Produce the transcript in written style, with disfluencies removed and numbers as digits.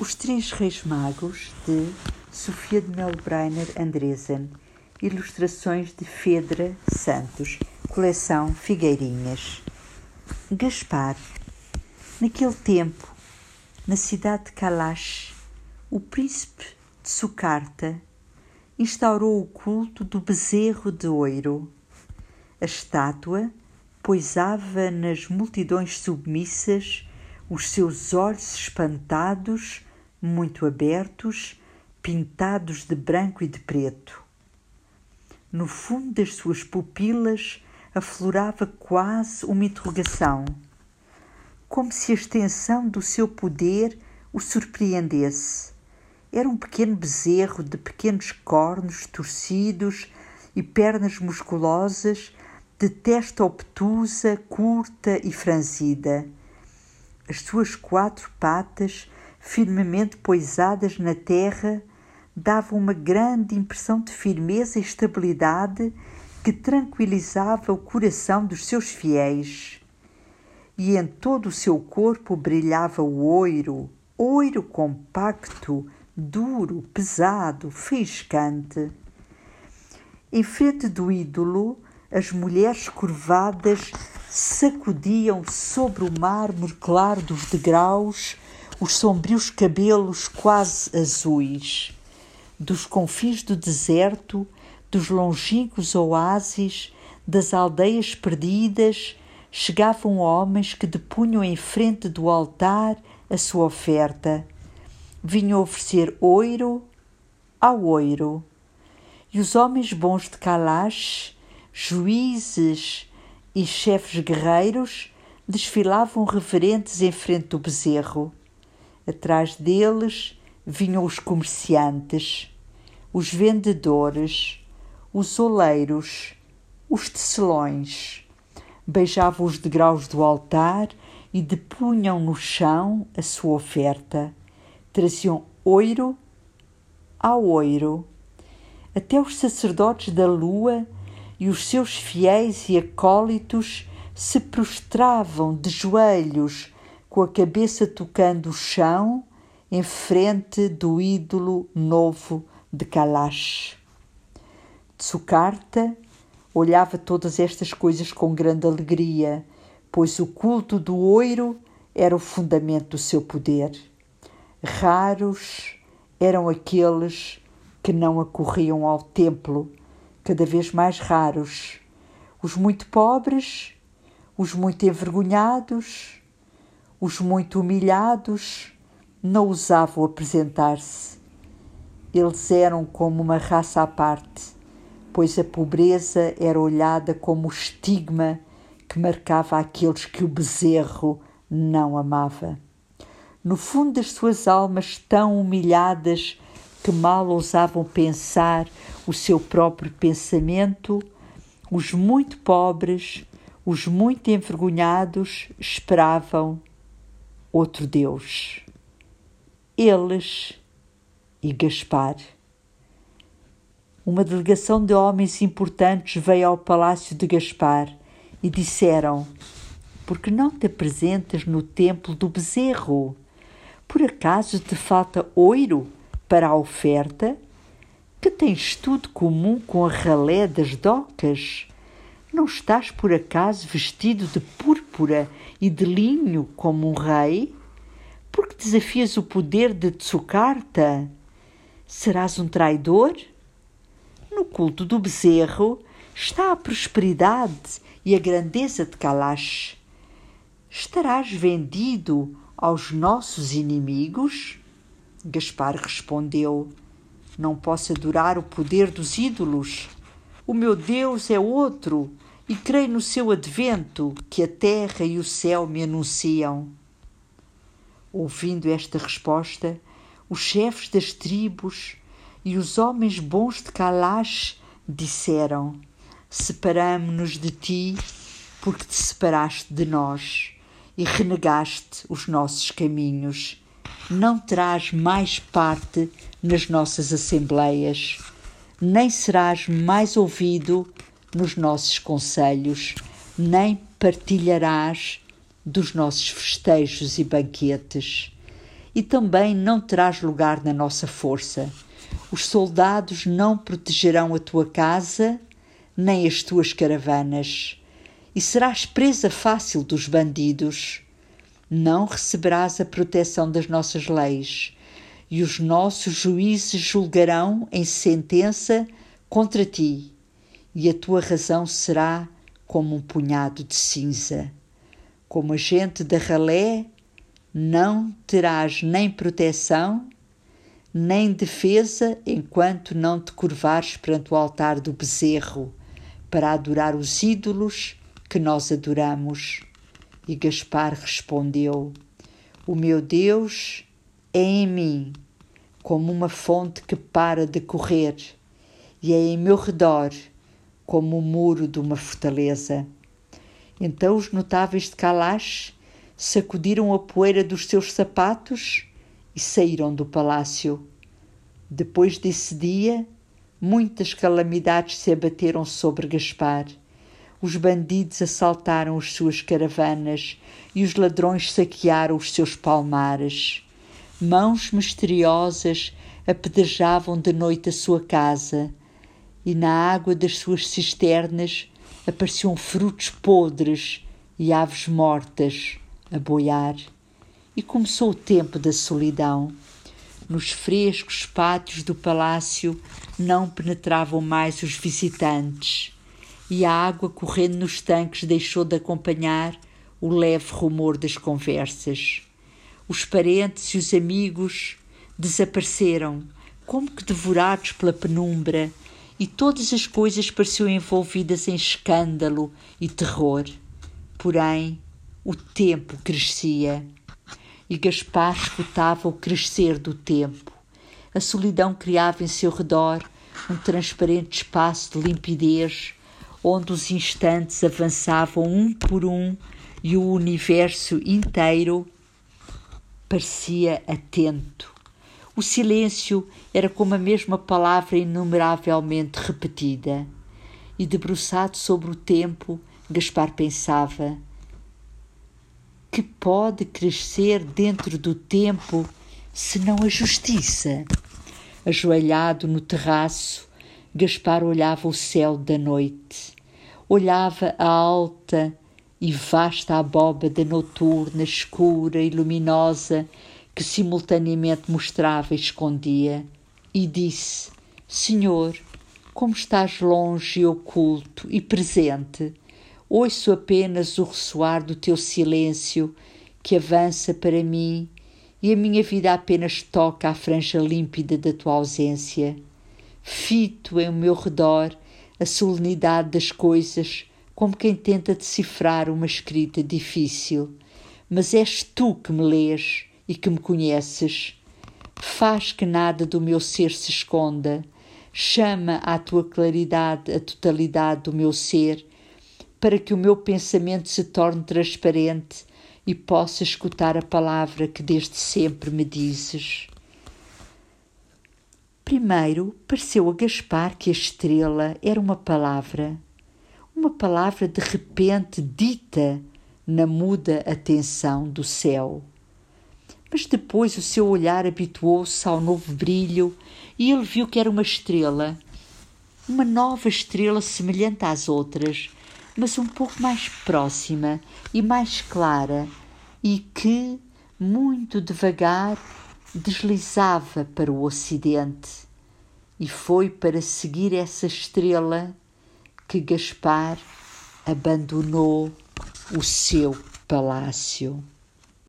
Os Três Reis Magos, de Sophia de Mello Breyner Andresen, ilustrações de Fedra Santos, coleção Figueirinhas. Gaspar. Naquele tempo, na cidade de Kalash, o príncipe Tsukarta instaurou o culto do bezerro de ouro. A estátua poisava nas multidões submissas os seus olhos espantados, muito abertos, pintados de branco e de preto. No fundo das suas pupilas aflorava quase uma interrogação, como se a extensão do seu poder o surpreendesse. Era um pequeno bezerro de pequenos cornos torcidos e pernas musculosas, de testa obtusa, curta e franzida. As suas quatro patas, firmemente poisadas na terra, davam uma grande impressão de firmeza e estabilidade que tranquilizava o coração dos seus fiéis. E em todo o seu corpo brilhava o ouro compacto, duro, pesado, faiscante. Em frente do ídolo, as mulheres curvadas sacudiam sobre o mármore claro dos degraus os sombrios cabelos quase azuis. Dos confins do deserto, dos longínquos oásis, das aldeias perdidas, chegavam homens que depunham em frente do altar a sua oferta. Vinham oferecer ouro ao ouro. E os homens bons de Kalash, juízes e chefes guerreiros, desfilavam reverentes em frente do bezerro. Atrás deles vinham os comerciantes, os vendedores, os oleiros, os tecelões. Beijavam os degraus do altar e depunham no chão a sua oferta. Traziam ouro ao ouro. Até os sacerdotes da lua e os seus fiéis e acólitos se prostravam de joelhos, com a cabeça tocando o chão, em frente do ídolo novo de Kalash. Tsukarta olhava todas estas coisas com grande alegria, pois o culto do ouro era o fundamento do seu poder. Raros eram aqueles que não acorriam ao templo, cada vez mais raros. Os muito pobres, os muito envergonhados, os muito humilhados não ousavam apresentar-se. Eles eram como uma raça à parte, pois a pobreza era olhada como o estigma que marcava aqueles que o bezerro não amava. No fundo das suas almas tão humilhadas que mal ousavam pensar o seu próprio pensamento, os muito pobres, os muito envergonhados esperavam outro Deus. Eles e Gaspar. Uma delegação de homens importantes veio ao palácio de Gaspar e disseram: "Por que não te apresentas no templo do bezerro? Por acaso te falta ouro para a oferta? Que tens tudo comum com a ralé das docas? Não estás por acaso vestido de púrpura e de linho como um rei? Por que desafias o poder de Tsukarta? Serás um traidor? No culto do bezerro está a prosperidade e a grandeza de Kalash. Estarás vendido aos nossos inimigos?" Gaspar respondeu: "Não posso adorar o poder dos ídolos. O meu Deus é outro e creio no seu advento que a terra e o céu me anunciam." Ouvindo esta resposta, os chefes das tribos e os homens bons de Kalash disseram: "Separamo-nos de ti porque te separaste de nós e renegaste os nossos caminhos. Não terás mais parte nas nossas assembleias, nem serás mais ouvido nos nossos conselhos, nem partilharás dos nossos festejos e banquetes. e também não terás lugar na nossa força. Os soldados não protegerão a tua casa, nem as tuas caravanas, e serás presa fácil dos bandidos. Não receberás a proteção das nossas leis, e os nossos juízes julgarão em sentença contra ti, e a tua razão será como um punhado de cinza. Como a gente da ralé, não terás nem proteção, nem defesa, enquanto não te curvares perante o altar do bezerro, para adorar os ídolos que nós adoramos. E Gaspar respondeu: O meu Deus é em mim, como uma fonte que para de correr, e é em meu redor, como o muro de uma fortaleza. Então os notáveis de Kalash sacudiram a poeira dos seus sapatos e saíram do palácio. Depois desse dia, muitas calamidades se abateram sobre Gaspar. Os bandidos assaltaram as suas caravanas e os ladrões saquearam os seus palmares. Mãos misteriosas apedrejavam de noite a sua casa, e na água das suas cisternas apareciam frutos podres e aves mortas a boiar. E começou o tempo da solidão. Nos frescos pátios do palácio não penetravam mais os visitantes, e a água correndo nos tanques deixou de acompanhar o leve rumor das conversas. Os parentes e os amigos desapareceram, como que devorados pela penumbra, e todas as coisas pareciam envolvidas em escândalo e terror. Porém, o tempo crescia, e Gaspar escutava o crescer do tempo. A solidão criava em seu redor um transparente espaço de limpidez, onde os instantes avançavam um por um e o universo inteiro parecia atento. O silêncio era como a mesma palavra inumeravelmente repetida. E debruçado sobre o tempo, Gaspar pensava: que pode crescer dentro do tempo senão a justiça? Ajoelhado no terraço, Gaspar olhava o céu da noite. Olhava a alta e vasta abóbada noturna, escura e luminosa, que simultaneamente mostrava e escondia, e disse: Senhor, como estás longe e oculto e presente, ouço apenas o ressoar do teu silêncio que avança para mim, e a minha vida apenas toca a franja límpida da tua ausência. Fito em meu redor a solenidade das coisas, como quem tenta decifrar uma escrita difícil. Mas és tu que me lês e que me conheces. Faz que nada do meu ser se esconda. Chama à tua claridade a totalidade do meu ser, para que o meu pensamento se torne transparente e possa escutar a palavra que desde sempre me dizes. Primeiro, pareceu a Gaspar que a estrela era uma palavra de repente dita na muda atenção do céu. Mas depois o seu olhar habituou-se ao novo brilho e ele viu que era uma estrela, uma nova estrela semelhante às outras, mas um pouco mais próxima e mais clara, e que, muito devagar, deslizava para o ocidente. E foi para seguir essa estrela que Gaspar abandonou o seu palácio.